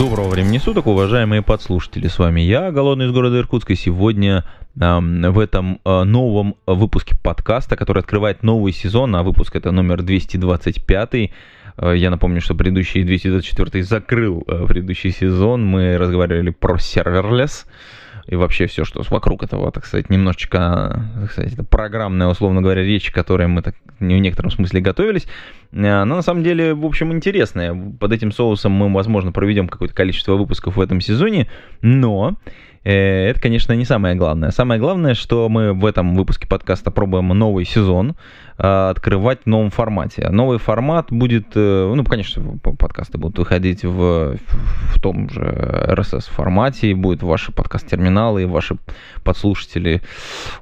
Доброго времени суток, уважаемые подслушатели, с вами я, Голодный из города Иркутска, и сегодня в этом новом выпуске подкаста, который открывает новый сезон, а выпуск это номер 225. Я напомню, что предыдущий 224 закрыл предыдущий сезон. Мы разговаривали про серверлесс и вообще все, что вокруг этого, так сказать, немножечко, так сказать, программная, условно говоря, речь, к которой мы так в некотором смысле готовились. Но на самом деле, в общем, интересная. Под этим соусом мы, возможно, проведем какое-то количество выпусков в этом сезоне, но это, конечно, не самое главное. Самое главное, что мы в этом выпуске подкаста пробуем новый сезон открывать в новом формате. Новый формат будет, конечно, подкасты будут выходить в том же RSS формате, будут ваши подкаст-терминалы, ваши подслушатели,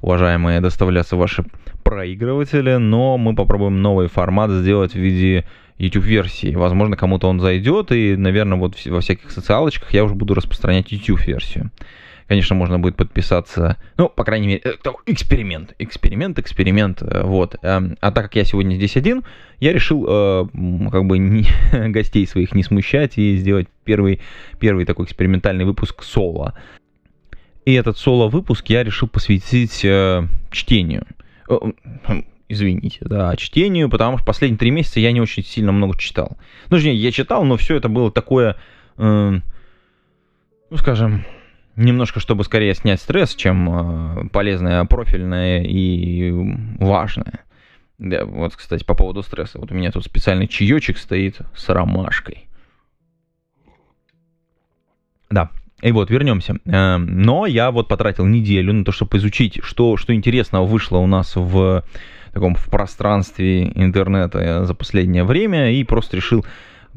уважаемые, доставляться ваши проигрыватели, но мы попробуем новый формат сделать в виде YouTube-версии. Возможно, кому-то он зайдет, и, наверное, вот во всяких социалочках я уже буду распространять YouTube-версию. Конечно, можно будет подписаться, по крайней мере, эксперимент, вот. А так как я сегодня здесь один, я решил, гостей своих не смущать и сделать первый такой экспериментальный выпуск соло. И этот соло-выпуск я решил посвятить чтению. Чтению, потому что последние 3 месяца я не очень сильно много читал. Я читал, но все это было такое, немножко, чтобы скорее снять стресс, чем полезное, профильное и важное. Да, вот, кстати, по поводу стресса. Вот у меня тут специальный чаечек стоит с ромашкой. Да, и вот, вернемся. Но я вот потратил неделю на то, чтобы изучить, что интересного вышло у нас в пространстве интернета за последнее время, и просто решил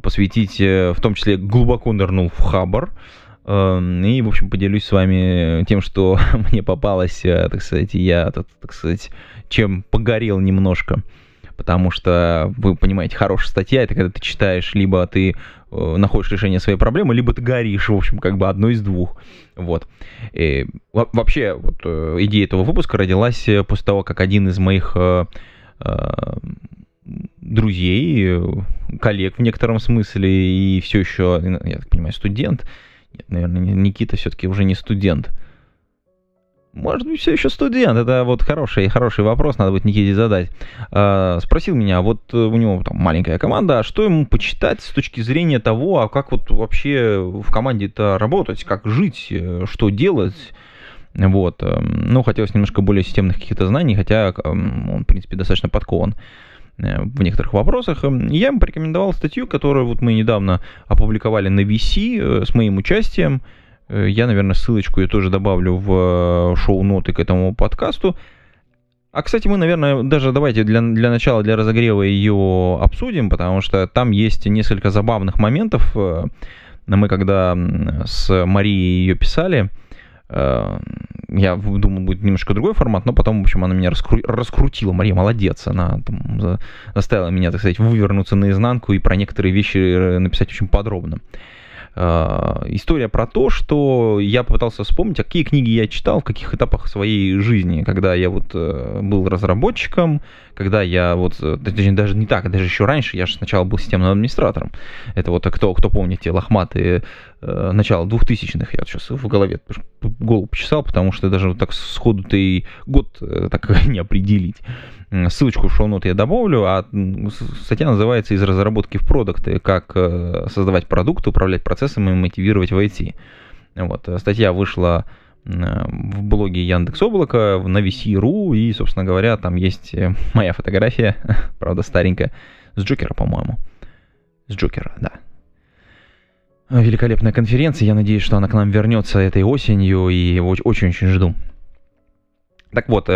посвятить, в том числе глубоко нырнул в Хабр. И, в общем, поделюсь с вами тем, что мне попалось, чем погорел немножко. Потому что, вы понимаете, хорошая статья — это когда ты читаешь, либо ты находишь решение своей проблемы, либо ты горишь, в общем, одно из двух. Вот. И вообще, идея этого выпуска родилась после того, как один из моих друзей, коллег в некотором смысле, и все еще, я так понимаю, студент, нет, наверное, Никита все-таки уже не студент. Может быть, все еще студент. Это вот хороший вопрос, надо будет Никите задать. Спросил меня, вот у него там маленькая команда, а что ему почитать с точки зрения того, а как вот вообще в команде-то работать, как жить, что делать. Вот. Хотелось немножко более системных каких-то знаний, хотя он, в принципе, достаточно подкован в некоторых вопросах. Я им порекомендовал статью, которую вот мы недавно опубликовали на VC с моим участием. Я, наверное, ссылочку ее тоже добавлю в шоу-ноты к этому подкасту. А, кстати, мы, наверное, даже давайте для начала, для разогрева ее обсудим, потому что там есть несколько забавных моментов. Мы когда с Марией ее писали, я думал, будет немножко другой формат, но потом, в общем, она меня раскрутила. Мария молодец, она там заставила меня, вывернуться наизнанку и про некоторые вещи написать очень подробно. История про то, что я попытался вспомнить, какие книги я читал, в каких этапах своей жизни, когда я был разработчиком, когда я даже еще раньше, я же сначала был системным администратором. Это кто помнит те лохматые начало 2000-х, я сейчас в голове голову почесал, потому что даже сходу-то и год так не определить. Ссылочку в шоу-нот я добавлю, а статья называется «Из разработки в продукты. Как создавать продукты, управлять процессом и мотивировать в IT». Вот. Статья вышла в блоге Яндекс.Облако, на vc.ru, и, собственно говоря, там есть моя фотография, правда старенькая, с Джокера, по-моему. С Джокера, да. Великолепная конференция, я надеюсь, что она к нам вернется этой осенью, и очень-очень жду. Так вот,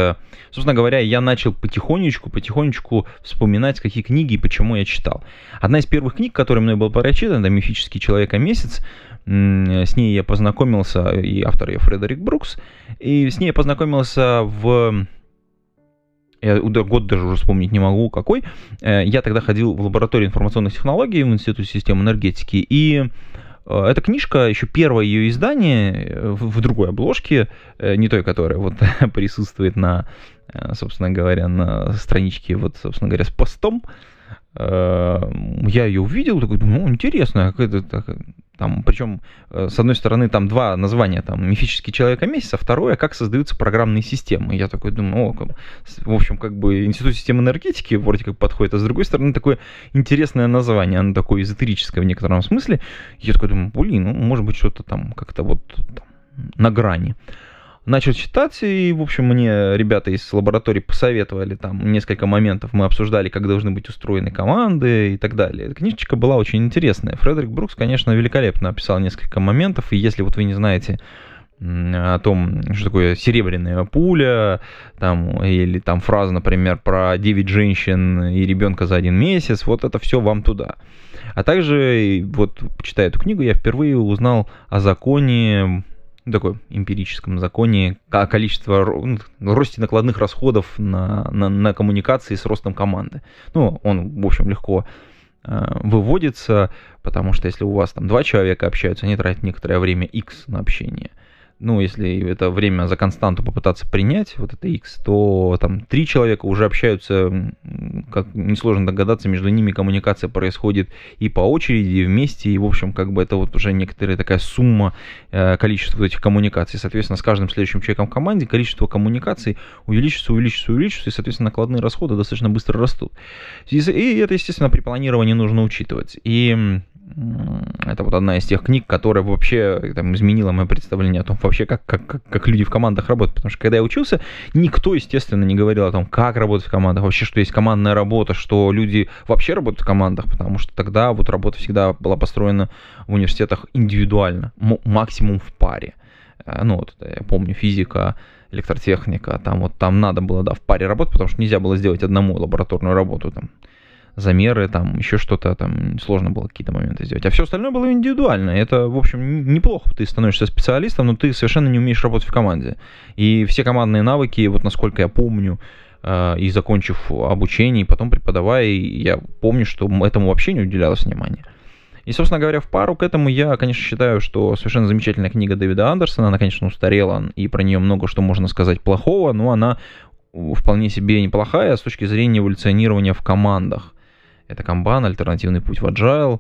собственно говоря, я начал потихонечку вспоминать, какие книги и почему я читал. Одна из первых книг, которая мной была прочитана, это «Мифический Человекомесяц». С ней я познакомился, и автор ее Фредерик Брукс, и с ней я познакомился в... Я год даже уже вспомнить не могу, какой. Я тогда ходил в лабораторию информационных технологий в Институте систем энергетики, и... Эта книжка, еще первое ее издание в другой обложке, не той, которая вот присутствует на, собственно говоря, на страничке, вот, собственно говоря, с постом. Я ее увидел, такой, ну, интересно, как это так... Там, причем, с одной стороны, там два названия, там, «Мифический Человекомесяц», а второе, как создаются программные системы. Я такой думаю, в общем, как бы Институт систем энергетики вроде как подходит, а с другой стороны, такое интересное название, оно такое эзотерическое в некотором смысле. Я такой думаю, может быть, что-то там как-то вот там, на грани. Начал читать, и, в общем, мне ребята из лаборатории посоветовали там несколько моментов. Мы обсуждали, как должны быть устроены команды и так далее. Эта книжечка была очень интересная. Фредерик Брукс, конечно, великолепно описал несколько моментов. И если вот вы не знаете о том, что такое серебряная пуля, там, или там фраза, например, про 9 женщин и ребенка за 1 месяц, вот это все вам туда. А также, вот, читая эту книгу, я впервые узнал о законе... такой эмпирическом законе, количество росте накладных расходов на коммуникации с ростом команды. Он, в общем, легко выводится, потому что если у вас там 2 человека общаются, они тратят некоторое время X на общение. Если это время за константу попытаться принять, вот это X, то там 3 человека уже общаются, как несложно догадаться, между ними коммуникация происходит и по очереди, и вместе, и, в общем, как бы это вот уже некоторая такая сумма количества этих коммуникаций. Соответственно, с каждым следующим человеком в команде количество коммуникаций увеличится, и, соответственно, накладные расходы достаточно быстро растут. И это, естественно, при планировании нужно учитывать. И... Это вот одна из тех книг, которая вообще там, изменила мое представление о том, вообще как люди в командах работают. Потому что когда я учился, никто, естественно, не говорил о том, как работать в командах, вообще, что есть командная работа, что люди вообще работают в командах, потому что тогда вот работа всегда была построена в университетах индивидуально, максимум в паре. Я помню, физика, электротехника, там надо было, в паре работать, потому что нельзя было сделать одному лабораторную работу, там. Замеры, там, еще что-то, там, сложно было какие-то моменты сделать. А все остальное было индивидуально. Это, в общем, неплохо. Ты становишься специалистом, но ты совершенно не умеешь работать в команде. И все командные навыки, вот насколько я помню, и закончив обучение, и потом преподавая, я помню, что этому вообще не уделялось внимания. И, собственно говоря, в пару к этому я, конечно, считаю, что совершенно замечательная книга Дэвида Андерсона, она, конечно, устарела, и про нее много что можно сказать плохого, но она вполне себе неплохая с точки зрения эволюционирования в командах. Это канбан, альтернативный путь в agile,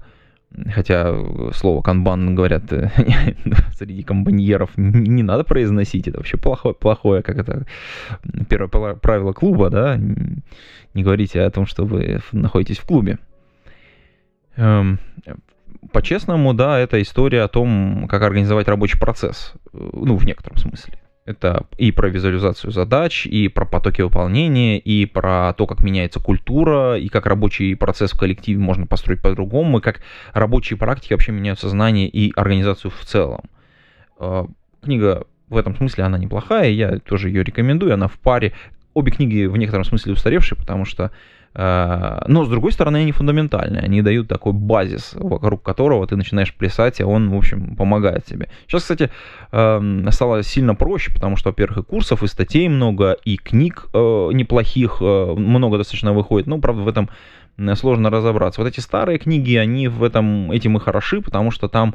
хотя слово канбан, говорят, среди комбаньеров не надо произносить, это вообще плохое, как это первое правило клуба, да, не говорите о том, что вы находитесь в клубе. По-честному, да, это история о том, как организовать рабочий процесс, в некотором смысле. Это и про визуализацию задач, и про потоки выполнения, и про то, как меняется культура, и как рабочий процесс в коллективе можно построить по-другому, и как рабочие практики вообще меняют сознание и организацию в целом. Книга в этом смысле, она неплохая, я тоже ее рекомендую, она в паре. Обе книги в некотором смысле устаревшие, потому что... Но, с другой стороны, они фундаментальные. Они дают такой базис, вокруг которого ты начинаешь плясать, и он, в общем, помогает тебе. Сейчас, кстати, стало сильно проще, потому что, во-первых, и курсов, и статей много, и книг неплохих много достаточно выходит. Правда, в этом сложно разобраться. Вот эти старые книги, они этим и хороши, потому что там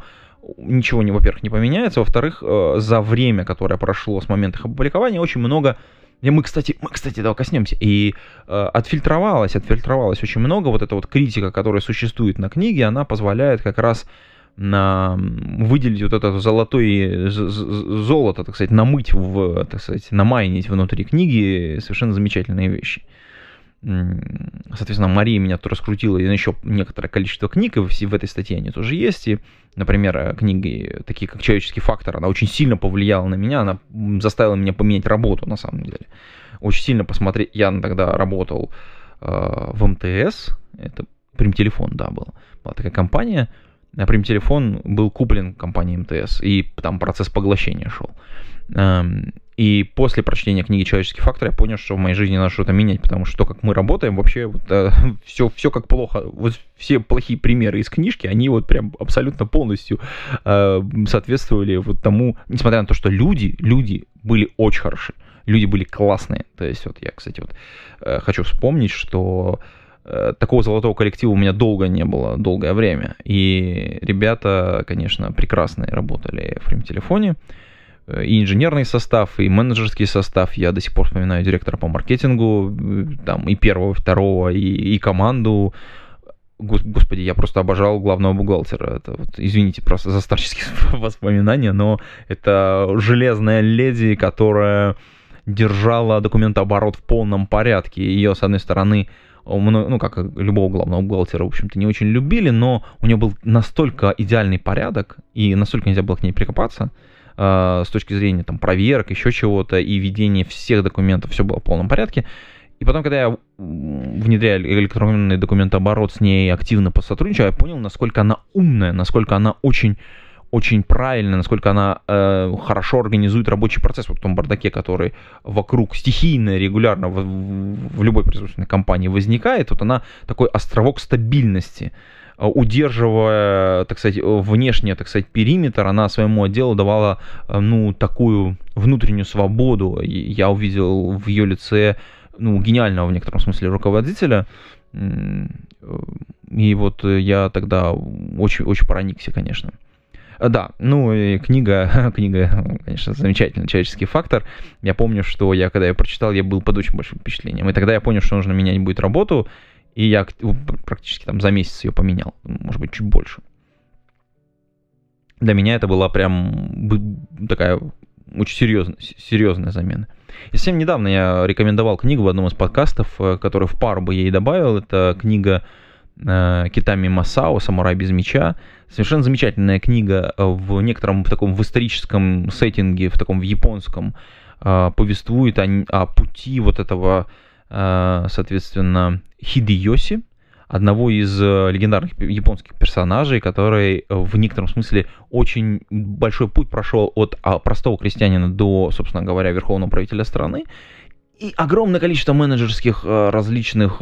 ничего, во-первых, не поменяется, во-вторых, за время, которое прошло с момента их опубликования, очень много... И мы, кстати, давай коснемся. И отфильтровалось очень много. Вот эта вот критика, которая существует на книге, она позволяет как раз выделить вот это золото, так сказать, намайнить внутри книги совершенно замечательные вещи. Соответственно, Мария меня тут раскрутила еще некоторое количество книг, и в этой статье они тоже есть. И, например, книги, такие как «Человеческий фактор», она очень сильно повлияла на меня, она заставила меня поменять работу, на самом деле. Очень сильно посмотреть. Я тогда работал в МТС, это Примтелефон, да, была такая компания. А Примтелефон был куплен компанией МТС, и там процесс поглощения шел. И после прочтения книги «Человеческий фактор» я понял, что в моей жизни надо что-то менять, потому что то, как мы работаем, вообще вот, все как плохо. Вот все плохие примеры из книжки, они вот прям абсолютно полностью соответствовали вот тому, несмотря на то, что люди были очень хороши, люди были классные. То есть вот я, кстати, вот хочу вспомнить, что такого золотого коллектива у меня долго не было, долгое время. И ребята, конечно, прекрасные работали в Примтелефоне. И инженерный состав, и менеджерский состав. Я до сих пор вспоминаю директора по маркетингу, там, и первого, второго, и команду. Господи, я просто обожал главного бухгалтера. Это вот, извините просто за старческие воспоминания, но это железная леди, которая держала документооборот в полном порядке. Ее, с одной стороны, ну, как любого главного бухгалтера, в общем-то, не очень любили, но у нее был настолько идеальный порядок, и настолько нельзя было к ней прикопаться, с точки зрения там проверок, еще чего-то, и ведения всех документов, все было в полном порядке. И потом, когда я внедрял электронный документооборот, с ней активно посотрудничал, я понял, насколько она умная, насколько она очень правильная, насколько она хорошо организует рабочий процесс. Вот в том бардаке, который вокруг стихийно, регулярно в любой производственной компании возникает, вот она такой островок стабильности, удерживая, так сказать, внешний, так сказать, периметр, она своему отделу давала, ну, такую внутреннюю свободу. Я увидел в ее лице, ну, гениального в некотором смысле руководителя, и вот я тогда очень проникся, конечно. Да, ну и книга, конечно, замечательный «Человеческий фактор». Я помню, что я, когда я прочитал, я был под очень большим впечатлением, и тогда я понял, что нужно менять будет работу. И я практически там за месяц ее поменял, может быть, чуть больше. Для меня это была прям такая очень серьезная замена. И совсем недавно я рекомендовал книгу в одном из подкастов, которую в пару бы ей добавил. Это книга Китами Масао «Самурай без меча». Совершенно замечательная книга в некотором таком в историческом сеттинге, в таком в японском, повествует о пути вот этого, соответственно, Хидэйоси, одного из легендарных японских персонажей, который в некотором смысле очень большой путь прошел от простого крестьянина до, собственно говоря, верховного правителя страны. И огромное количество менеджерских различных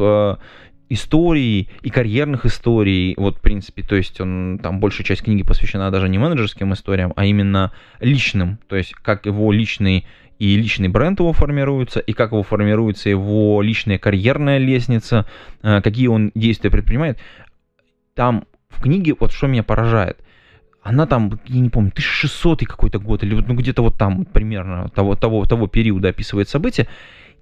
историй и карьерных историй. Вот, в принципе, то есть он, там большая часть книги посвящена даже не менеджерским историям, а именно личным. То есть как его личный бренд его формируется, и как его формируется его личная карьерная лестница, какие он действия предпринимает. Там в книге, вот что меня поражает, она там, я не помню, 1600-й какой-то год, или ну, где-то вот там примерно того периода описывает события,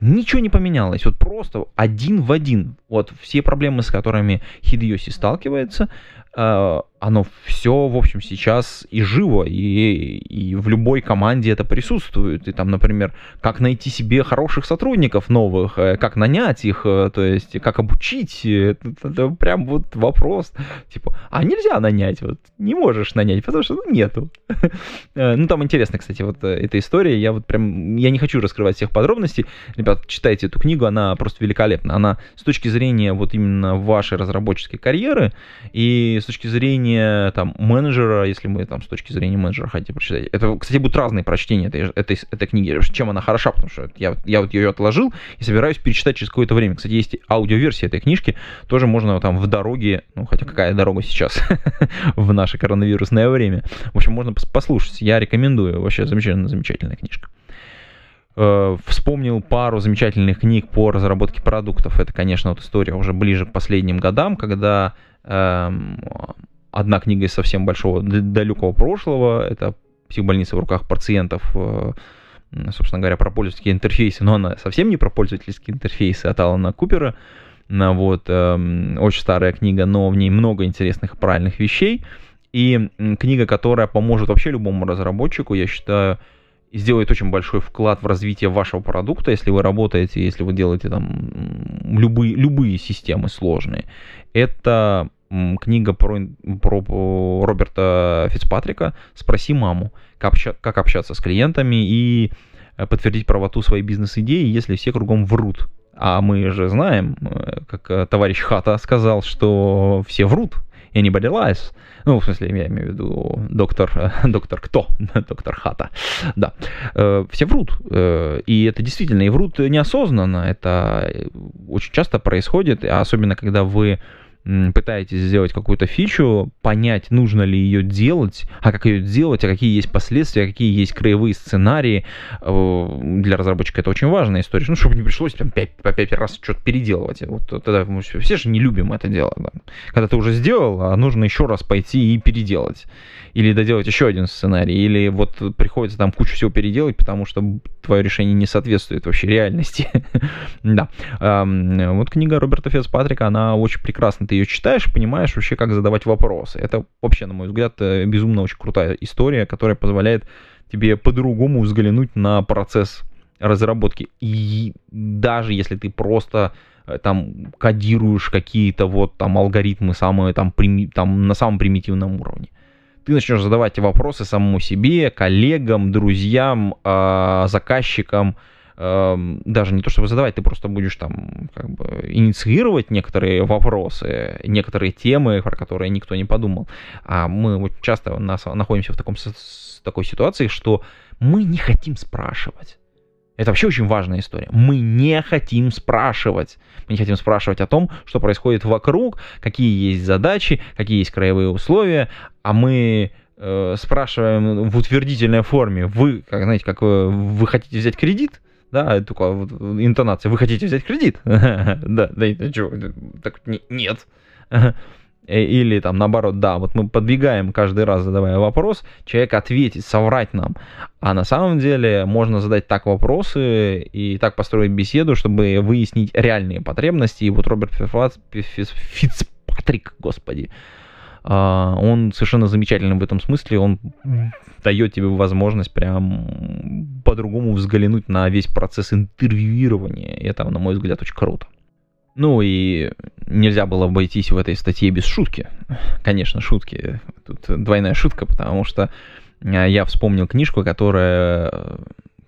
ничего не поменялось, вот просто один в один. Вот все проблемы, с которыми Хидэйоси сталкивается, оно все, в общем, сейчас и живо, и в любой команде это присутствует. И там, например, как найти себе хороших сотрудников новых, как нанять их, то есть как обучить, это прям вот вопрос, типа, а нельзя нанять, вот, не можешь нанять, потому что ну, нету. Ну, там интересно, кстати, вот эта история, я не хочу раскрывать всех подробностей, ребят, читайте эту книгу, она просто великолепна, она с точки зрения вот именно вашей разработческой карьеры и с точки зрения там менеджера, если мы там с точки зрения менеджера хотим прочитать. Это, кстати, будут разные прочтения этой книги. Чем она хороша, потому что я вот ее отложил и собираюсь перечитать через какое-то время. Кстати, есть аудиоверсия этой книжки, тоже можно там в дороге, ну, хотя какая дорога сейчас в наше коронавирусное время. В общем, можно послушать. Я рекомендую. Вообще замечательная книжка. Вспомнил пару замечательных книг по разработке продуктов. Это, конечно, вот история уже ближе к последним годам, когда одна книга из совсем большого далекого прошлого, это «Психбольница в руках пациентов», собственно говоря, про пользовательские интерфейсы, но она совсем не про пользовательские интерфейсы, от Алана Купера. Вот, очень старая книга, но в ней много интересных и правильных вещей. И книга, которая поможет вообще любому разработчику, я считаю, сделает очень большой вклад в развитие вашего продукта, если вы работаете, если вы делаете там любые системы сложные. Это книга про Роберта Фицпатрика «Спроси маму. Как общаться с клиентами и подтвердить правоту своей бизнес-идеи, если все кругом врут». А мы же знаем, как товарищ Хата сказал, что все врут. Anybody Lies. Ну, в смысле, я имею в виду доктор кто? Доктор Хата. Да. Все врут. И это действительно, и врут неосознанно. Это очень часто происходит, особенно когда вы пытаетесь сделать какую-то фичу, понять, нужно ли ее делать, а как ее делать, а какие есть последствия, какие есть краевые сценарии. Для разработчика это очень важная история. Ну, чтобы не пришлось прям по пять раз что-то переделывать. Вот тогда мы все же не любим это дело. Да. Когда ты уже сделал, а нужно еще раз пойти и переделать. Или доделать еще один сценарий. Или вот приходится там кучу всего переделать, потому что твое решение не соответствует вообще реальности. Да. Вот книга Роберта Фицпатрика, она очень прекрасна. Ты ее читаешь, понимаешь вообще, как задавать вопросы. Это вообще, на мой взгляд, безумно очень крутая история, которая позволяет тебе по-другому взглянуть на процесс разработки. И даже если ты просто там кодируешь какие-то вот там алгоритмы самые, там на самом примитивном уровне, ты начнешь задавать вопросы самому себе, коллегам, друзьям, заказчикам. Даже не то чтобы задавать, ты просто будешь там как бы инициировать некоторые вопросы, некоторые темы, про которые никто не подумал. А мы вот часто находимся в такой ситуации, что мы не хотим спрашивать. Это вообще очень важная история. Мы не хотим спрашивать. Мы не хотим спрашивать о том, что происходит вокруг, какие есть задачи, какие есть краевые условия, а мы спрашиваем в утвердительной форме. Вы, как, знаете, как вы хотите взять кредит? Да, только интонация. Вы хотите взять кредит? Да, чего? Так нет. Или там наоборот, да, вот мы подбегаем каждый раз, задавая вопрос, человек ответит, соврать нам. А на самом деле можно задать так вопросы и так построить беседу, чтобы выяснить реальные потребности. И вот Роберт Фицпатрик, господи, он совершенно замечательный в этом смысле, он дает тебе возможность прям по-другому взглянуть на весь процесс интервьюирования, и это, на мой взгляд, очень круто. Ну и нельзя было обойтись в этой статье без шутки. Конечно, шутки. Тут двойная шутка, потому что я вспомнил книжку, которую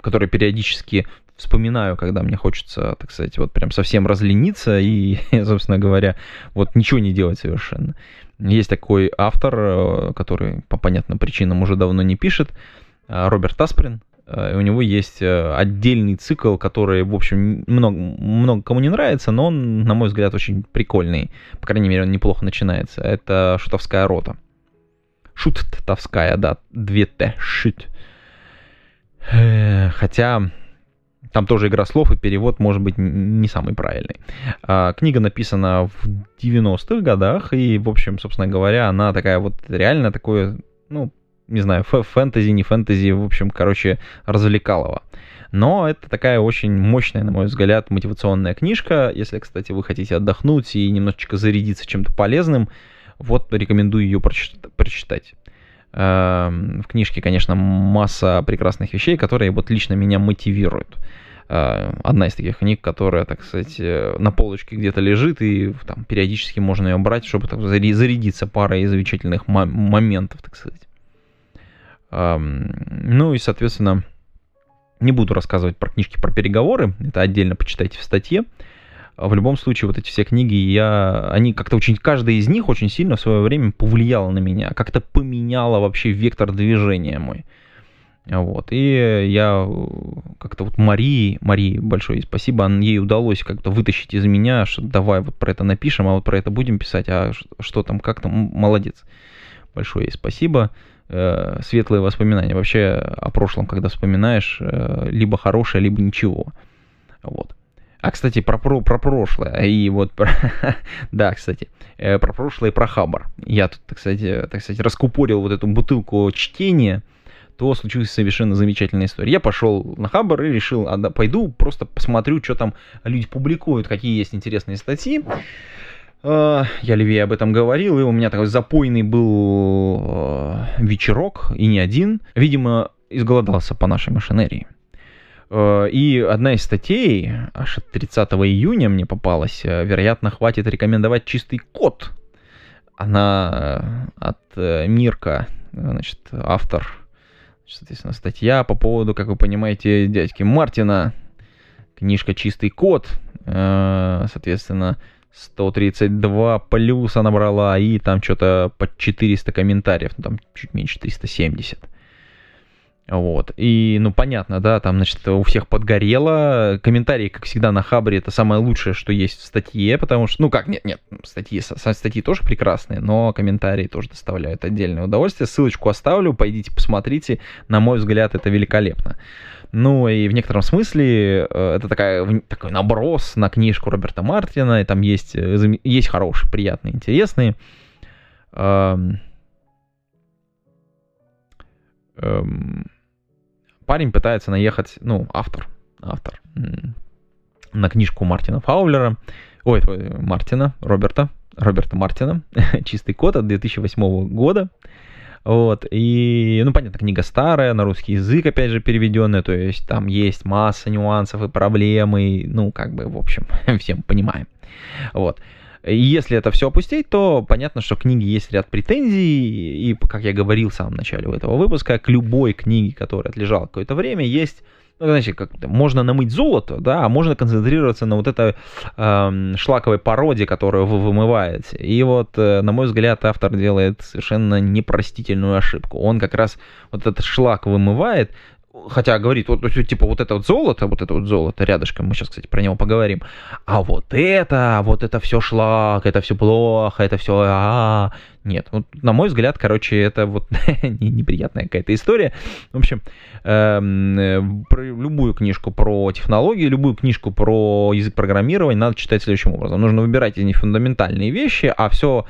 периодически вспоминаю, когда мне хочется, так сказать, вот прям совсем разлениться и, собственно говоря, вот ничего не делать совершенно. Есть такой автор, который по понятным причинам уже давно не пишет, Роберт Асприн. У него есть отдельный цикл, который, в общем, много кому не нравится, но он, на мой взгляд, очень прикольный. По крайней мере, он неплохо начинается. Это «Шутовская рота». Шутовская, да, 2Т, шут. Хотя там тоже игра слов, и перевод, может быть, не самый правильный. Книга написана в 90-х годах, и, в общем, собственно говоря, она такая вот реально такое, ну, не знаю, фэнтези, не фэнтези, в общем, короче, развлекалово. Но это такая очень мощная, на мой взгляд, мотивационная книжка. Если, кстати, вы хотите отдохнуть и немножечко зарядиться чем-то полезным, вот рекомендую ее прочитать. В книжке, конечно, масса прекрасных вещей, которые вот лично меня мотивируют. Одна из таких книг, которая, так сказать, на полочке где-то лежит, и там периодически можно ее брать, чтобы так зарядиться парой замечательных моментов, так сказать. Ну и, соответственно, не буду рассказывать про книжки про переговоры, это отдельно почитайте в статье. В любом случае, вот эти все книги, они как-то очень, каждая из них очень сильно в свое время повлияла на меня, как-то поменяла вообще вектор движения мой. Вот, и я как-то вот Марии большое спасибо, ей удалось как-то вытащить из меня, что давай вот про это напишем, а вот про это будем писать, а что там, как там, молодец. Большое ей спасибо. Светлые воспоминания. Вообще о прошлом, когда вспоминаешь, либо хорошее, либо ничего. Вот. А, кстати, про прошлое. И вот, да, кстати, про прошлое и про Хабр. Я тут, так сказать, раскупорил вот эту бутылку чтения, то случилась совершенно замечательная история. Я пошел на Хабр и решил, пойду просто посмотрю, что там люди публикуют, какие есть интересные статьи. Я левее об этом говорил, и у меня такой запойный был вечерок, и не один. Видимо, изголодался по нашей машинерии. И одна из статей, аж от 30 июня мне попалась, вероятно, хватит рекомендовать «Чистый код». Она от Мирка, значит, автор, соответственно, статья по поводу, как вы понимаете, дядьки Мартина. Книжка «Чистый код», соответственно, 132 плюса набрала, и там что-то под 400 комментариев, ну, там чуть меньше, 370. Вот, и, ну, понятно, да, там, значит, у всех подгорело, комментарии, как всегда, на Хабре, это самое лучшее, что есть в статье, потому что, ну, как, нет, статьи тоже прекрасные, но комментарии тоже доставляют отдельное удовольствие, ссылочку оставлю, пойдите посмотрите, на мой взгляд, это великолепно. Ну, и в некотором смысле, это такой наброс на книжку Роберта Мартина, и там есть хорошие, приятные, интересные. Парень пытается наехать, ну, автор, на книжку Роберта Мартина, «Чистый код» от 2008 года, вот, и, ну, понятно, книга старая, на русский язык, опять же, переведенная, то есть там есть масса нюансов и проблем, и, ну, как бы, в общем, всем понимаем, вот. Если это все опустить, то понятно, что к книге есть ряд претензий, и, как я говорил в самом начале этого выпуска, к любой книге, которая отлежала какое-то время, есть, ну, значит, как-то можно намыть золото, да, а можно концентрироваться на вот этой шлаковой породе, которую вы вымываете. И вот, на мой взгляд, автор делает совершенно непростительную ошибку. Он как раз вот этот шлак вымывает, хотя говорит, вот, типа, вот это золото рядышком, мы сейчас, кстати, про него поговорим, а вот это все шлак, это все плохо, это все, нет, вот, на мой взгляд, короче, это вот неприятная какая-то история. В общем, любую книжку про технологии, любую книжку про язык программирования надо читать следующим образом. Нужно выбирать из них фундаментальные вещи, а все,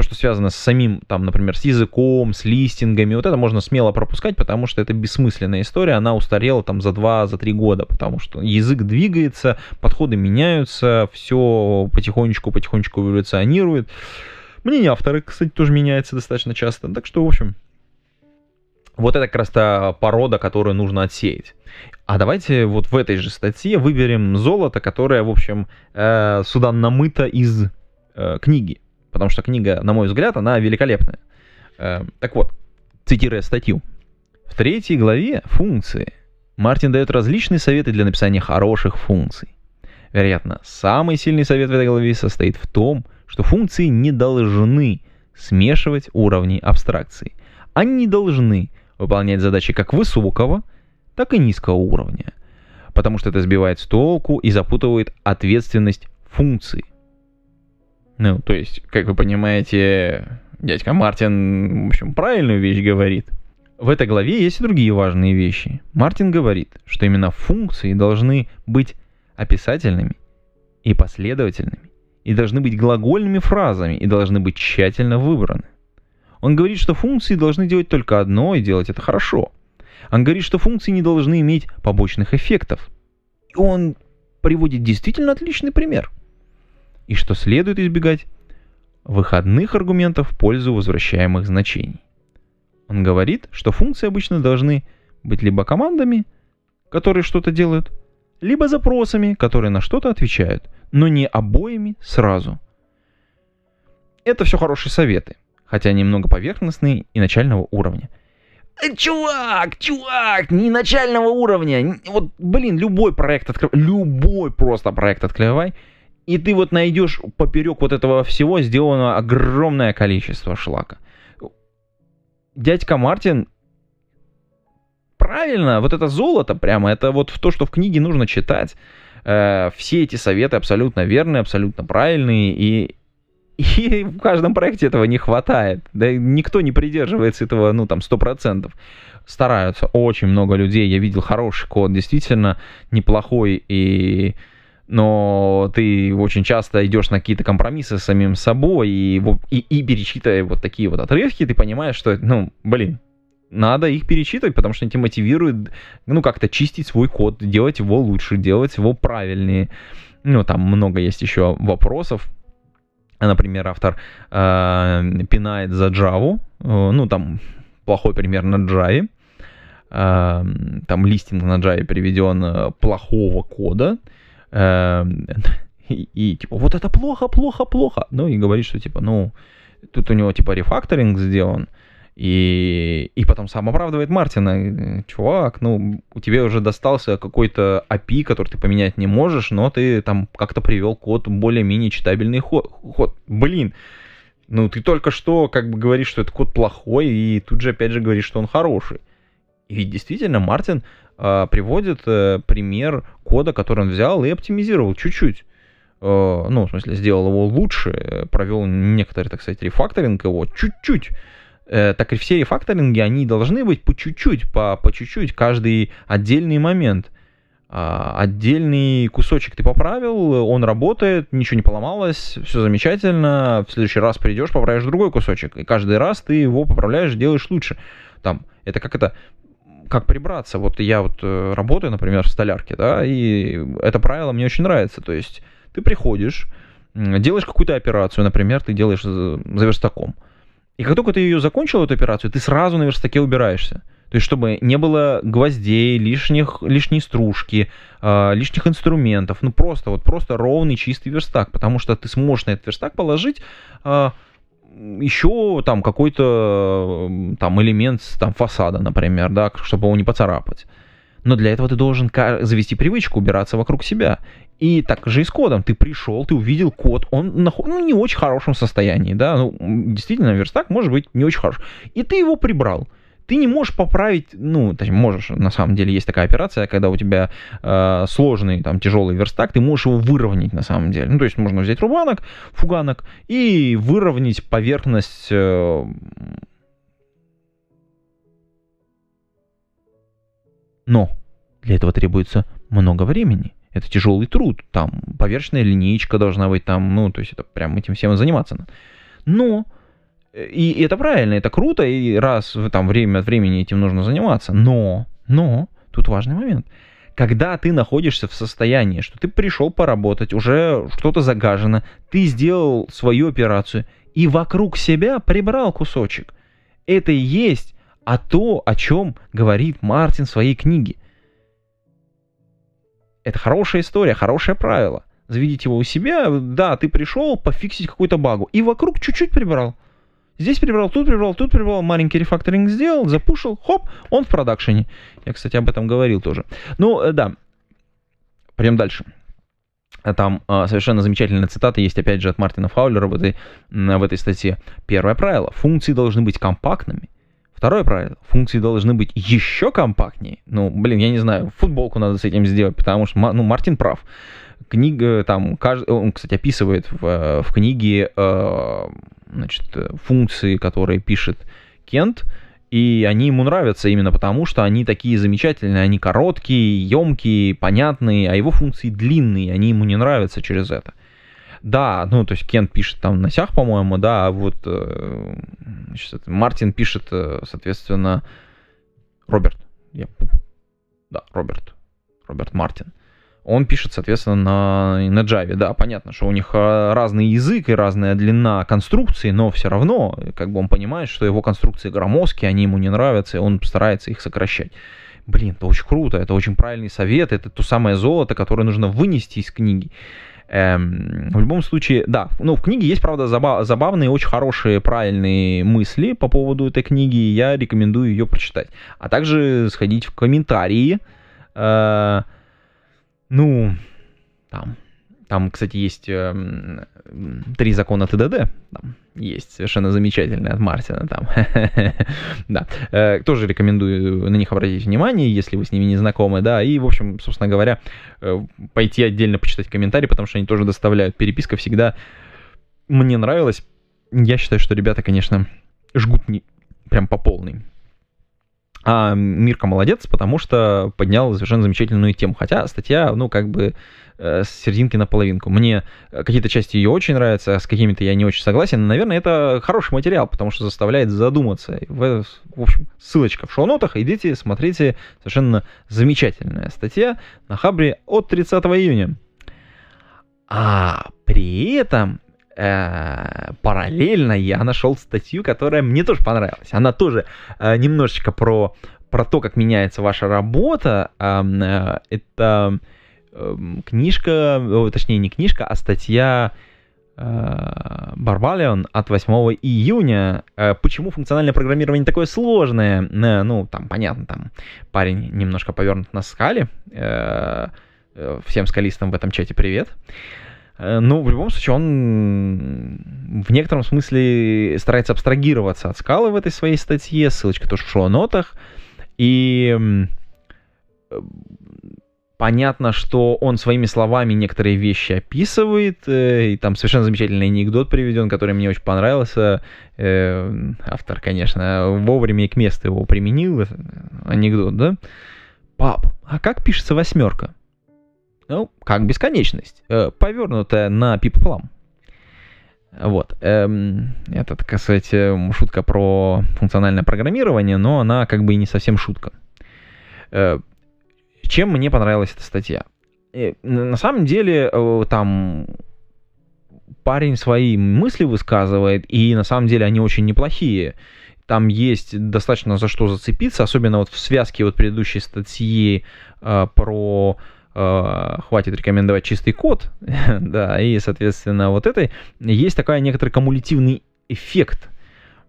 что связано с самим, там, например, с языком, с листингами, вот это можно смело пропускать, потому что это бессмысленная история, она устарела там за 2-3 года, потому что язык двигается, подходы меняются, все потихонечку эволюционирует. Мнение автора, кстати, тоже меняется достаточно часто, так что, в общем, вот это как раз та порода, которую нужно отсеять. А давайте вот в этой же статье выберем золото, которое, в общем, сюда намыто из книги. Потому что книга, на мой взгляд, она великолепная. Так вот, цитируя статью. В 3 главе «Функции» Мартин дает различные советы для написания хороших функций. Вероятно, самый сильный совет в этой главе состоит в том, что функции не должны смешивать уровни абстракции. Они должны выполнять задачи как высокого, так и низкого уровня, потому что это сбивает с толку и запутывает ответственность функции. Ну, то есть, как вы понимаете, дядька Мартин, в общем, правильную вещь говорит. В этой главе есть и другие важные вещи. Мартин говорит, что именно функции должны быть описательными и последовательными, и должны быть глагольными фразами, и должны быть тщательно выбраны. Он говорит, что функции должны делать только одно, и делать это хорошо. Он говорит, что функции не должны иметь побочных эффектов. И он приводит действительно отличный пример. И что следует избегать выходных аргументов в пользу возвращаемых значений. Он говорит, что функции обычно должны быть либо командами, которые что-то делают, либо запросами, которые на что-то отвечают, но не обоими сразу. Это все хорошие советы, хотя немного поверхностные и начального уровня. Чувак, не начального уровня. Вот, блин, любой проект открывай, и ты вот найдешь поперек вот этого всего сделано огромное количество шлака. Дядька Мартин, правильно, вот это золото прямо, это вот то, что в книге нужно читать. Все эти советы абсолютно верные, абсолютно правильные, и в каждом проекте этого не хватает. Да, никто не придерживается этого, ну, там, 100%. Стараются очень много людей, я видел хороший код, действительно неплохой, но ты очень часто идешь на какие-то компромиссы с самим собой, и перечитывая вот такие вот отрывки, ты понимаешь, что, ну, блин, надо их перечитывать, потому что они тебя мотивируют, ну, как-то чистить свой код, делать его лучше, делать его правильнее. Ну, там много есть еще вопросов. Например, автор пинает за Java, ну, там плохой пример на Java, там листинг на Java переведен плохого кода, и типа, вот это плохо. Ну, и говорит, что, типа, ну, тут у него, типа, рефакторинг сделан, И потом сам оправдывает Мартина. Чувак, ну, у тебя уже достался какой-то API, который ты поменять не можешь, но ты там как-то привел код более-менее читабельный ход. Блин, ну ты только что как бы говоришь, что этот код плохой, и тут же опять же говоришь, что он хороший. И действительно, Мартин приводит пример кода, который он взял и оптимизировал чуть-чуть. Ну, в смысле, сделал его лучше, провел некоторый, так сказать, рефакторинг его чуть-чуть. Так и все рефакторинги, они должны быть по чуть-чуть, по чуть-чуть, каждый отдельный момент, отдельный кусочек ты поправил, он работает, ничего не поломалось, все замечательно, в следующий раз придешь, поправишь другой кусочек, и каждый раз ты его поправляешь, делаешь лучше. Там, это, как прибраться, вот я вот работаю, например, в столярке, да, и это правило мне очень нравится, то есть ты приходишь, делаешь какую-то операцию, например, ты делаешь за верстаком, и как только ты ее закончил, эту операцию, ты сразу на верстаке убираешься. То есть, чтобы не было гвоздей, лишней стружки, лишних инструментов. Ну, просто ровный, чистый верстак. Потому что ты сможешь на этот верстак положить еще там какой-то там элемент там, фасада, например, да, чтобы его не поцарапать. Но для этого ты должен завести привычку убираться вокруг себя. И так же и с кодом. Ты пришел, ты увидел код, он не в очень хорошем состоянии, да, ну, действительно, верстак может быть не очень хорош. И ты его прибрал. Ты не можешь поправить, ну, точнее, можешь, на самом деле, есть такая операция, когда у тебя сложный, там, тяжелый верстак, ты можешь его выровнять, на самом деле. Ну, то есть, можно взять фуганок и выровнять поверхность... Но для этого требуется много времени. Это тяжелый труд, там поверхностная линейка должна быть, там, ну, то есть это прям этим всем заниматься надо. Но, и это правильно, это круто, и раз там время от времени этим нужно заниматься, но, тут важный момент. Когда ты находишься в состоянии, что ты пришел поработать, уже что-то загажено, ты сделал свою операцию и вокруг себя прибрал кусочек, это и есть то, о чем говорит Мартин в своей книге. Это хорошая история, хорошее правило. Заведите его у себя, да, ты пришел пофиксить какую-то багу, и вокруг чуть-чуть прибрал. Здесь прибрал, тут прибрал, маленький рефакторинг сделал, запушил, хоп, он в продакшене. Я, кстати, об этом говорил тоже. Ну, да, прям дальше. Там совершенно замечательная цитата есть, опять же, от Мартина Фаулера в этой статье. Первое правило. Функции должны быть компактными. Второе правило. Функции должны быть еще компактнее. Ну, блин, я не знаю, футболку надо с этим сделать, потому что, ну, Мартин прав. Книга там, он, кстати, описывает в книге, значит, функции, которые пишет Кент, и они ему нравятся именно потому, что они такие замечательные, они короткие, емкие, понятные, а его функции длинные, они ему не нравятся через это. Да, ну, то есть Кент пишет там на сях, по-моему, да, а вот значит, Мартин пишет, соответственно, Роберт Мартин. Он пишет, соответственно, на Java, да, понятно, что у них разный язык и разная длина конструкции, но все равно, как бы он понимает, что его конструкции громоздкие, они ему не нравятся, и он старается их сокращать. Блин, это очень круто, это очень правильный совет, это то самое золото, которое нужно вынести из книги. В любом случае, да, ну, в книге есть, правда, забавные, очень хорошие, правильные мысли по поводу этой книги, я рекомендую ее прочитать. А также сходить в комментарии, ну, там, кстати, есть 3 закона ТДД, там есть совершенно замечательные от Мартина, там, да, тоже рекомендую на них обратить внимание, если вы с ними не знакомы, да, и, в общем, собственно говоря, пойти отдельно почитать комментарии, потому что они тоже доставляют, переписка всегда мне нравилась, я считаю, что ребята, конечно, жгут прям по полной. А Мирка молодец, потому что поднял совершенно замечательную тему. Хотя статья, ну, как бы с серединки на половинку. Мне какие-то части ее очень нравятся, а с какими-то я не очень согласен. Наверное, это хороший материал, потому что заставляет задуматься. В общем, ссылочка в шоу-нотах. Идите, смотрите. Совершенно замечательная статья на Хабре от 30 июня. А при этом... параллельно я нашел статью, которая мне тоже понравилась. Она тоже немножечко про то, как меняется ваша работа. Это книжка, точнее не книжка, а статья Barbalion от 8 июня. Почему функциональное программирование такое сложное? Ну, там, понятно, там парень немножко повернут на скале. Всем скалистам в этом чате привет. Ну, в любом случае, он в некотором смысле старается абстрагироваться от скалы в этой своей статье. Ссылочка тоже в шоу-нотах. И понятно, что он своими словами некоторые вещи описывает, и там совершенно замечательный анекдот приведен, который мне очень понравился. Автор, конечно, вовремя и к месту его применил. Анекдот, да? Пап, а как пишется 8? Ну, как бесконечность, повернутая на пип-плам. Вот. Это, так сказать, шутка про функциональное программирование, но она как бы и не совсем шутка. Чем мне понравилась эта статья? На самом деле, там парень свои мысли высказывает, и на самом деле они очень неплохие. Там есть достаточно за что зацепиться, особенно вот в связке вот предыдущей статьи про «Хватит рекомендовать чистый код», да, и, соответственно, вот этой, есть такой некоторый кумулятивный эффект,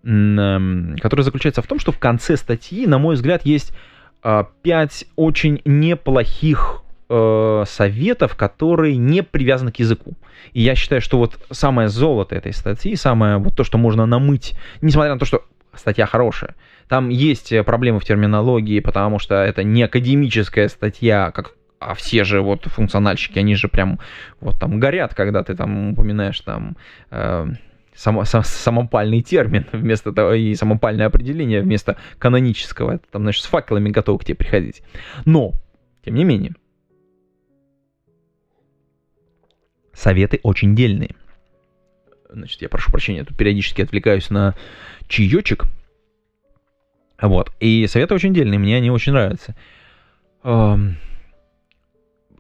который заключается в том, что в конце статьи, на мой взгляд, есть 5 очень неплохих советов, которые не привязаны к языку. И я считаю, что вот самое золото этой статьи, самое вот то, что можно намыть, несмотря на то, что статья хорошая, там есть проблемы в терминологии, потому что это не академическая статья, как а все же вот функциональщики, они же прям вот там горят, когда ты там упоминаешь там самопальный термин вместо того, и самопальное определение вместо канонического. Это там, значит, с факелами готовы к тебе приходить. Но, тем не менее, советы очень дельные. Значит, я прошу прощения, я тут периодически отвлекаюсь на чаечек. Вот. И советы очень дельные, мне они очень нравятся.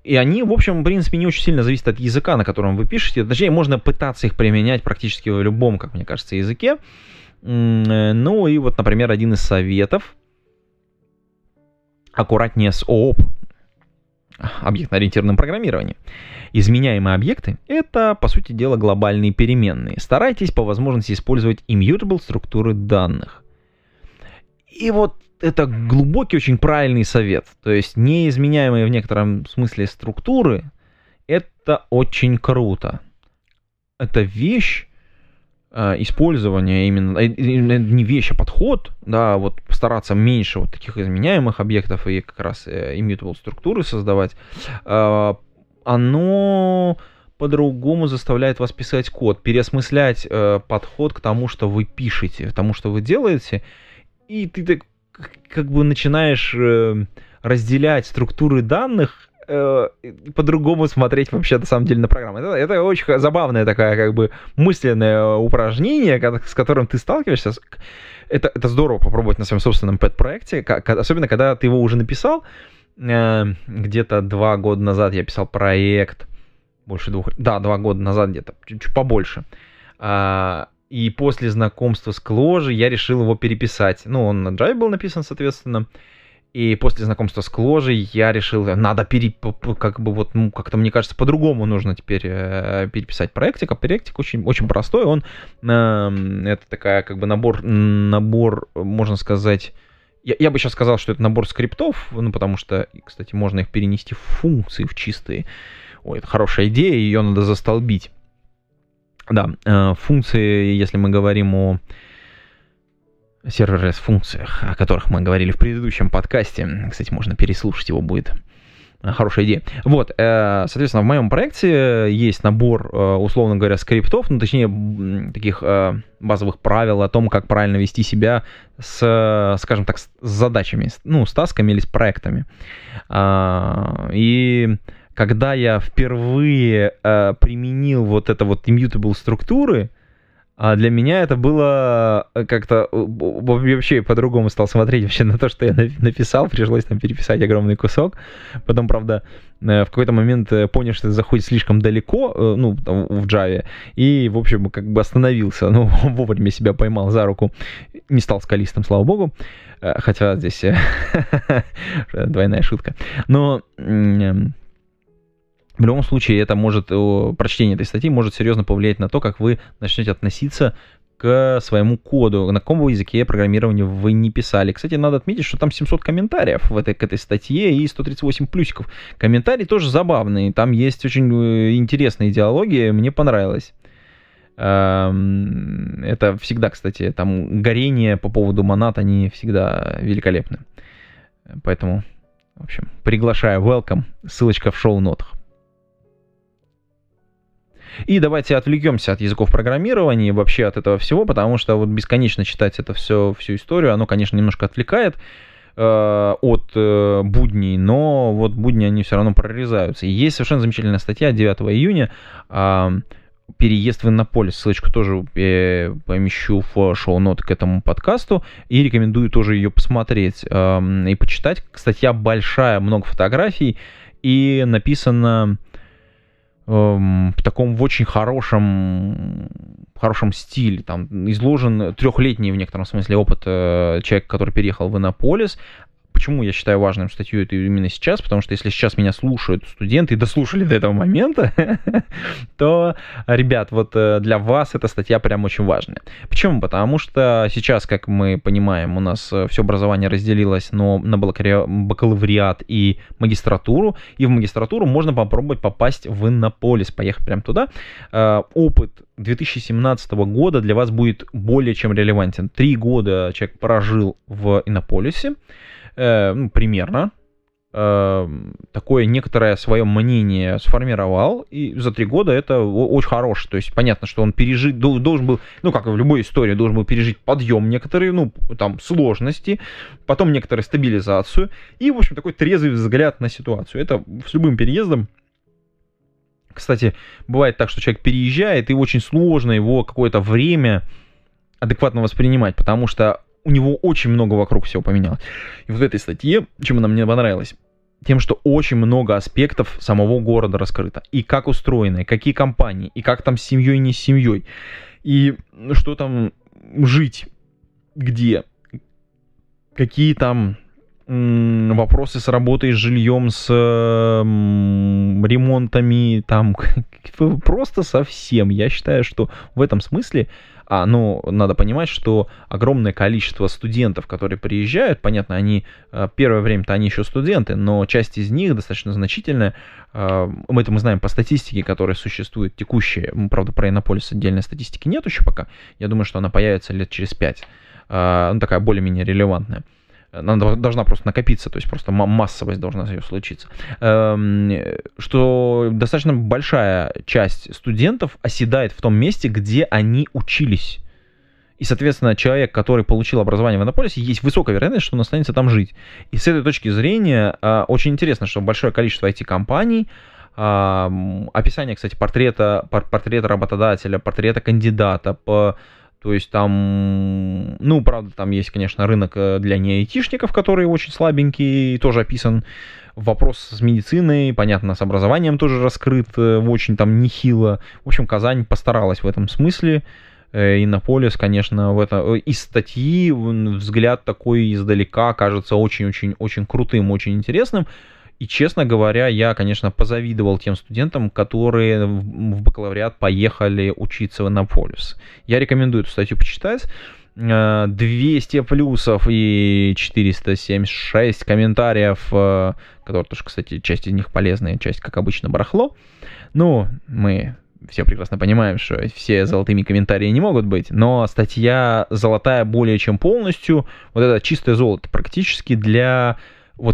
И они, в общем, в принципе, не очень сильно зависят от языка, на котором вы пишете. Точнее, можно пытаться их применять практически в любом, как мне кажется, языке. Ну и вот, например, один из советов. Аккуратнее с ООП. Объектно-ориентированном программировании. Изменяемые объекты — это, по сути дела, глобальные переменные. Старайтесь по возможности использовать immutable структуры данных. И вот это глубокий, очень правильный совет. То есть неизменяемые в некотором смысле структуры — это очень круто. Это вещь, использование именно, не вещь, а подход, да, вот стараться меньше вот таких изменяемых объектов и как раз immutable структуры создавать, оно по-другому заставляет вас писать код, переосмыслять подход к тому, что вы пишете, к тому, что вы делаете, и ты так как бы начинаешь разделять структуры данных, по-другому смотреть вообще на самом деле на программу. Это очень забавное такое как бы мысленное упражнение, с которым ты сталкиваешься. Это здорово попробовать на своем собственном пэт-проекте, особенно когда ты его уже написал. Где-то 2 года назад я писал проект, 2 года назад где-то, чуть побольше. И после знакомства с Кложей я решил его переписать. Ну, он на Java был написан, соответственно. И после знакомства с Кложей я решил, надо как-то, мне кажется, по-другому нужно теперь переписать проектик. А проектик очень, очень простой. Он это такая как бы набор, можно сказать. Я бы сейчас сказал, что это набор скриптов, ну, потому что, кстати, можно их перенести в функции, в чистые. Ой, это хорошая идея, ее надо застолбить. Да, функции, если мы говорим о serverless функциях, о которых мы говорили в предыдущем подкасте, кстати, можно переслушать его, будет хорошая идея. Вот, соответственно, в моем проекте есть набор, условно говоря, скриптов, ну, точнее, таких базовых правил о том, как правильно вести себя с, скажем так, с задачами, ну, с тасками или с проектами. И когда я впервые применил вот это вот immutable структуры, для меня это было как-то вообще по-другому стал смотреть вообще на то, что я написал, пришлось там переписать огромный кусок. Потом, правда, в какой-то момент понял, что это заходит слишком далеко, ну, в Java, и, в общем, как бы остановился, ну, вовремя себя поймал за руку, не стал скалистом, слава богу, хотя здесь двойная шутка. Но В любом случае, это может, прочтение этой статьи может серьезно повлиять на то, как вы начнете относиться к своему коду, на каком языке программирования вы не писали. Кстати, надо отметить, что там 700 комментариев к этой статье и 138 плюсиков. Комментарии тоже забавные, там есть очень интересные диалоги, мне понравилось. Это всегда, кстати, там горение по поводу монад, они всегда великолепны. Поэтому, в общем, приглашаю, welcome, ссылочка в шоу-нотах. И давайте отвлекемся от языков программирования и вообще от этого всего, потому что вот бесконечно читать это все, всю историю, оно, конечно, немножко отвлекает от будней, но вот будни, они все равно прорезаются. И есть совершенно замечательная статья 9 июня «Переезд в Иннополис». Ссылочку тоже помещу в шоу-ноты к этому подкасту. И рекомендую тоже ее посмотреть и почитать. Статья большая, много фотографий. И написана в таком в очень хорошем стиле. Там изложен трехлетний, в некотором смысле, опыт человека, который переехал в Иннополис. Почему я считаю важным статью это именно сейчас? Потому что если сейчас меня слушают студенты и дослушали до этого момента, то, ребят, вот для вас эта статья прям очень важная. Почему? Потому что сейчас, как мы понимаем, у нас все образование разделилось на бакалавриат и магистратуру. И в магистратуру можно попробовать попасть в Иннополис, поехать прямо туда. Опыт 2017 года для вас будет более чем релевантен. 3 года человек прожил в Иннополисе. Примерно такое некоторое свое мнение сформировал, и за 3 года это очень хорош. То есть понятно, что он должен был, ну как и в любой истории, должен был пережить подъем некоторые, там сложности, потом некоторую стабилизацию и, в общем, такой трезвый взгляд на ситуацию. Это с любым переездом. Кстати, бывает так, что человек переезжает, и очень сложно его какое-то время адекватно воспринимать, потому что у него очень много вокруг всего поменялось. И вот в этой статье, чем она мне понравилась, тем, что очень много аспектов самого города раскрыто. И как устроены, какие компании, и как там с семьей, не с семьей, и что там жить, где, какие там вопросы с работой, с жильем, с ремонтами, там просто совсем. Я считаю, что в этом смысле, надо понимать, что огромное количество студентов, которые приезжают, понятно, они первое время-то они еще студенты, но часть из них достаточно значительная. Это мы знаем по статистике, которая существует текущая. Правда, про Иннополис отдельной статистики нет еще пока. Я думаю, что она появится лет через 5. Такая более-менее релевантная. Она должна просто накопиться, то есть просто массовость должна ее случиться. Что достаточно большая часть студентов оседает в том месте, где они учились. И, соответственно, человек, который получил образование в Иннополисе, есть высокая вероятность, что он останется там жить. И с этой точки зрения очень интересно, что большое количество IT-компаний, описание, кстати, портрета работодателя, портрета кандидата, то есть там, правда, там есть, конечно, рынок для неайтишников, который очень слабенький, тоже описан. Вопрос с медициной, понятно, с образованием тоже раскрыт, очень там нехило. В общем, Казань постаралась в этом смысле. Иннополис, конечно, из статьи взгляд такой издалека кажется очень-очень-очень крутым, очень интересным. И, честно говоря, я, конечно, позавидовал тем студентам, которые в бакалавриат поехали учиться в Иннополис. Я рекомендую эту статью почитать. 200 плюсов и 476 комментариев, которые тоже, кстати, часть из них полезная, часть, как обычно, барахло. Мы все прекрасно понимаем, что все золотыми комментарии не могут быть, но статья золотая более чем полностью. Вот это чистое золото практически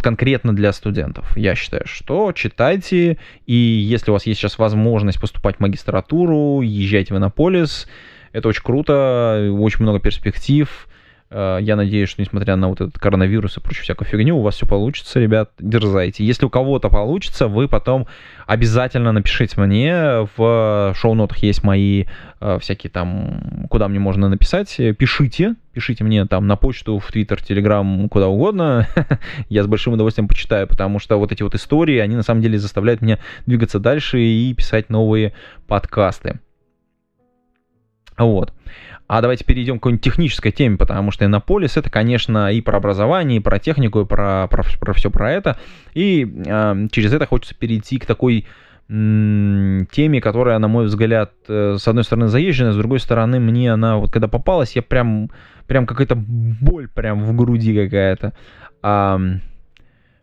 конкретно для студентов. Я считаю, что читайте, и если у вас есть сейчас возможность поступать в магистратуру, езжайте в Иннополис. Это очень круто, очень много перспектив. Я надеюсь, что несмотря на вот этот коронавирус и прочую всякую фигню, у вас все получится, ребят, дерзайте. Если у кого-то получится, вы потом обязательно напишите мне. В шоу-нотах есть мои всякие там, куда мне можно написать. Пишите мне там на почту, в Твиттер, Телеграм, куда угодно. Я с большим удовольствием почитаю, потому что вот эти вот истории, они на самом деле заставляют меня двигаться дальше и писать новые подкасты. А давайте перейдем к какой-нибудь технической теме, потому что Иннополис — это, конечно, и про образование, и про технику, и про все про это. И через это хочется перейти к такой теме, которая, на мой взгляд, с одной стороны заезжена, с другой стороны мне она, вот когда попалась, я прям какая-то боль прям в груди какая-то.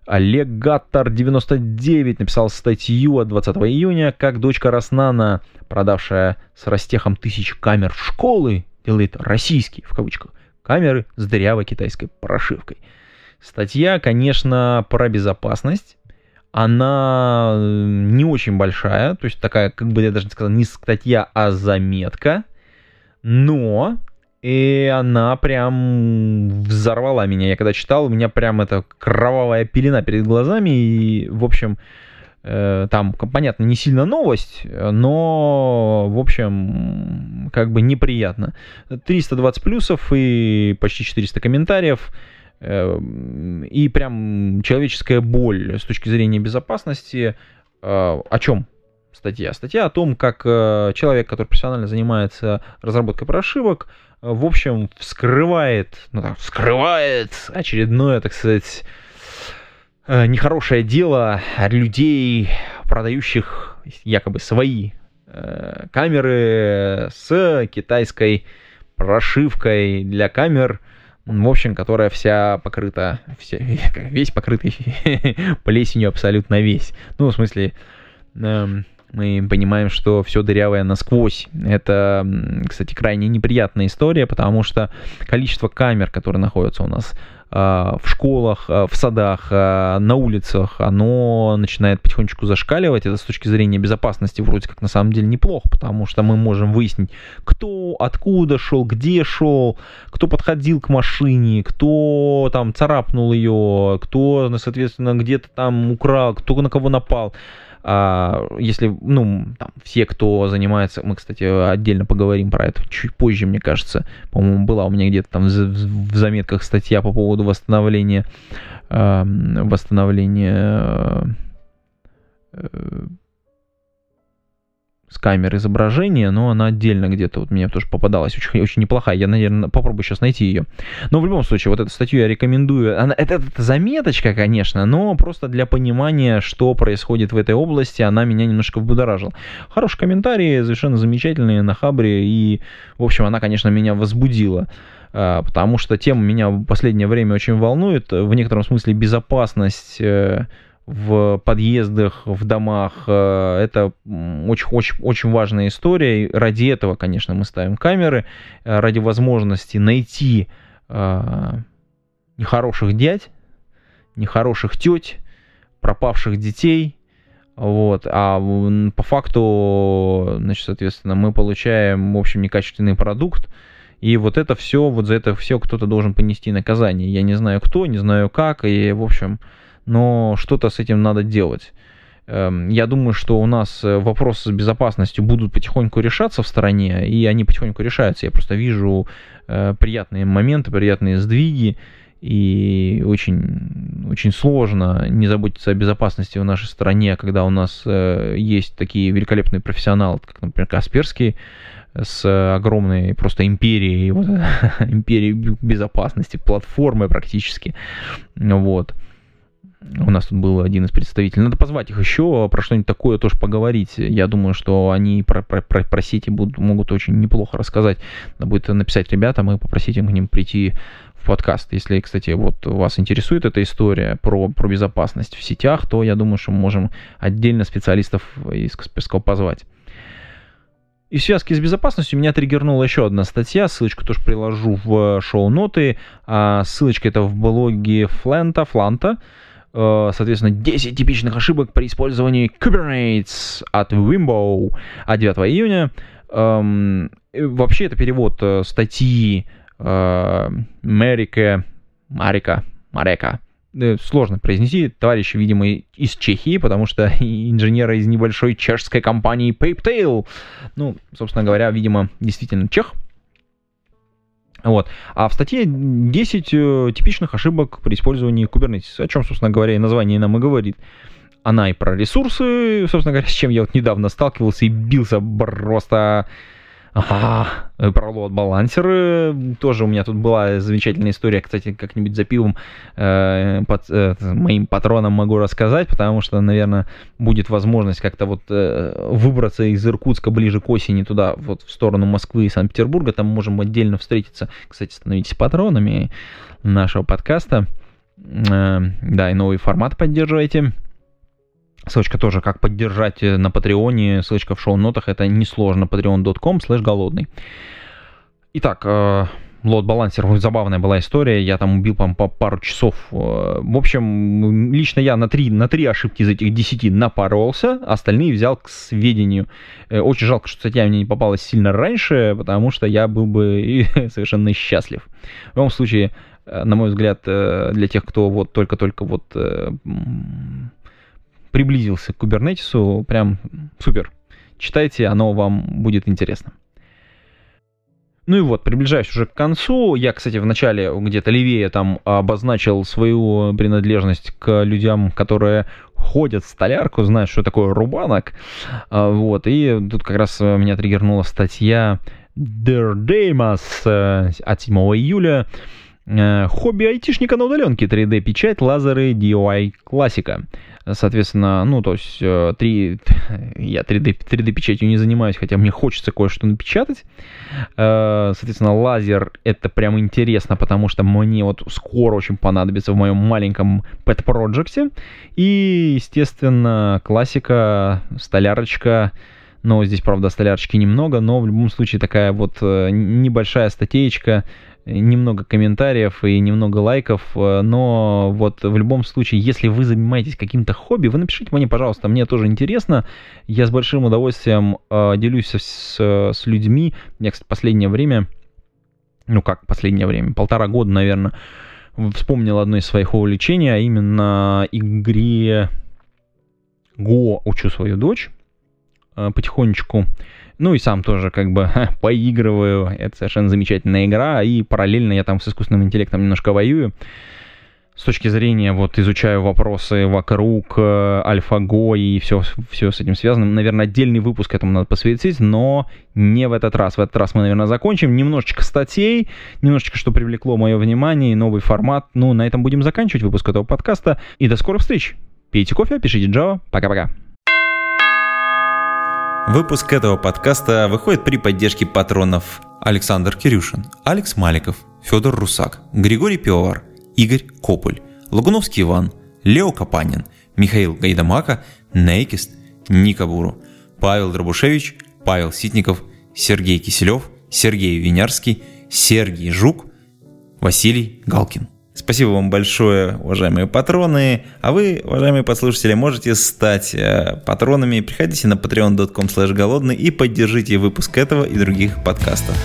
Аллигатор 99 написал статью от 20 июня, как дочка Роснана, продавшая с растехом 1000 камер школы, делает «российские» в кавычках камеры с дырявой китайской прошивкой. Статья, конечно, про безопасность. Она не очень большая, то есть такая, как бы я даже не сказал, не статья, а заметка. Но и она прям взорвала меня. Я когда читал, у меня прям эта кровавая пелена перед глазами. И, в общем, там, понятно, не сильно новость, но, в общем, как бы неприятно. 320 плюсов и почти 400 комментариев. И прям человеческая боль с точки зрения безопасности. О чем статья? Статья о том, как человек, который профессионально занимается разработкой прошивок, в общем, вскрывает очередное, так сказать, нехорошее дело людей, продающих якобы свои камеры с китайской прошивкой для камер, в общем, которая вся покрыта, весь покрытый плесенью, абсолютно весь. Ну, в смысле, мы понимаем, что все дырявое насквозь. Это, кстати, крайне неприятная история, потому что количество камер, которые находятся у нас в школах, в садах, на улицах, оно начинает потихонечку зашкаливать. Это с точки зрения безопасности вроде как на самом деле неплохо, потому что мы можем выяснить, кто откуда шел, где шел, кто подходил к машине, кто там царапнул ее, кто, соответственно, где-то там украл, кто на кого напал. Если, там, все, кто занимается, мы, кстати, отдельно поговорим про это чуть позже, мне кажется, по-моему, была у меня где-то там в заметках статья по поводу восстановления с камер изображения, но она отдельно где-то вот мне тоже попадалась, очень, очень неплохая. Я, наверное, попробую сейчас найти ее. Но в любом случае, вот эту статью я рекомендую. Она, это заметочка, конечно, но просто для понимания, что происходит в этой области, она меня немножко взбудоражила. Хорошие комментарии, совершенно замечательные на Хабре, и, в общем, она, конечно, меня возбудила. Потому что тема меня в последнее время очень волнует. В некотором смысле безопасность в подъездах, в домах. Это очень-очень-очень важная история. И ради этого, конечно, мы ставим камеры. Ради возможности найти нехороших дядь, нехороших теть, пропавших детей. Вот. А по факту, значит, соответственно, мы получаем, в общем, некачественный продукт. И вот это все, вот за это все кто-то должен понести наказание. Я не знаю кто, не знаю как, и, в общем, но что-то с этим надо делать. Я думаю, что у нас вопросы с безопасностью будут потихоньку решаться в стране, и они потихоньку решаются. Я просто вижу приятные моменты, приятные сдвиги, и очень, очень сложно не заботиться о безопасности в нашей стране, когда у нас есть такие великолепные профессионалы, как, например, Касперский, с огромной просто империей, вот, империей безопасности, платформой практически. Вот. У нас тут был один из представителей. Надо позвать их еще, про что-нибудь такое тоже поговорить. Я думаю, что они про сети могут очень неплохо рассказать. Надо будет написать ребятам и попросить им к ним прийти в подкаст. Если, кстати, вот вас интересует эта история про безопасность в сетях, то я думаю, что мы можем отдельно специалистов из Касперского позвать. И в связке с безопасностью меня триггернула еще одна статья, ссылочку тоже приложу в шоу-ноты. Ссылочка это в блоге Фланта. Соответственно, 10 типичных ошибок при использовании Kubernetes от Wimbo от 9 июня. Вообще, это перевод статьи Марика. Сложно произнести, товарищи, видимо, из Чехии, потому что инженеры из небольшой чешской компании PapeTail. Собственно говоря, видимо, действительно чех. Вот. А в статье 10 типичных ошибок при использовании Kubernetes, о чем, собственно говоря, и название нам и говорит. Она и про ресурсы, собственно говоря, с чем я вот недавно сталкивался и бился просто Про лоад-балансеры тоже у меня тут была замечательная история, кстати, как-нибудь за пивом моим патронам могу рассказать, потому что, наверное, будет возможность как-то вот выбраться из Иркутска ближе к осени туда, вот в сторону Москвы и Санкт-Петербурга, там можем отдельно встретиться, кстати, становитесь патронами нашего подкаста, да, и новый формат поддерживайте. Ссылочка тоже, как поддержать на Патреоне, ссылочка в шоу-нотах, это несложно, patreon.com/голодный. Итак, лот-балансер, забавная была история, я там убил, по-моему, пару часов. В общем, лично я на три ошибки из этих 10 напоролся, остальные взял к сведению. Очень жалко, что статья мне не попалась сильно раньше, потому что я был бы совершенно счастлив. В любом случае, на мой взгляд, для тех, кто вот только-только вот... приблизился к Кубернетису, прям супер. Читайте, оно вам будет интересно. Ну и вот, приближаюсь уже к концу. Я, кстати, в начале где-то левее там обозначил свою принадлежность к людям, которые ходят в столярку, знают, что такое рубанок. Вот, и тут как раз меня триггернула статья Derdeimas от 7 июля. Хобби айтишника на удаленке, 3D-печать, лазеры, DIY, классика. Соответственно, ну, то есть, я 3D-печатью не занимаюсь, хотя мне хочется кое-что напечатать. Соответственно, лазер, это прям интересно, потому что мне вот скоро очень понадобится в моем маленьком pet-проджекте. И, естественно, классика, столярочка. Но здесь, правда, столярочки немного, но в любом случае такая вот небольшая статеечка, немного комментариев и немного лайков, но вот в любом случае, если вы занимаетесь каким-то хобби, вы напишите мне, пожалуйста, мне тоже интересно, я с большим удовольствием делюсь с людьми, я, кстати, полтора года, наверное, вспомнил одно из своих увлечений, а именно игре Go, учу свою дочь потихонечку. Ну и сам тоже как бы поигрываю. Это совершенно замечательная игра. И параллельно я там с искусственным интеллектом немножко воюю. С точки зрения вот изучаю вопросы вокруг AlphaGo и все с этим связано. Наверное, отдельный выпуск этому надо посвятить, но не в этот раз. В этот раз мы, наверное, закончим. Немножечко статей, немножечко, что привлекло мое внимание, новый формат. Ну, на этом будем заканчивать выпуск этого подкаста. И до скорых встреч. Пейте кофе, пишите Java. Пока-пока. Выпуск этого подкаста выходит при поддержке патронов: Александр Кирюшин, Алекс Маликов, Федор Русак, Григорий Пивовар, Игорь Кополь, Лагуновский Иван, Лео Капанин, Михаил Гайдамака, Нейкист, Ника Буру, Павел Дробушевич, Павел Ситников, Сергей Киселев, Сергей Винярский, Сергей Жук, Василий Галкин. Спасибо вам большое, уважаемые патроны. А вы, уважаемые послушатели, можете стать патронами. Приходите на patreon.com/голодный и поддержите выпуск этого и других подкастов.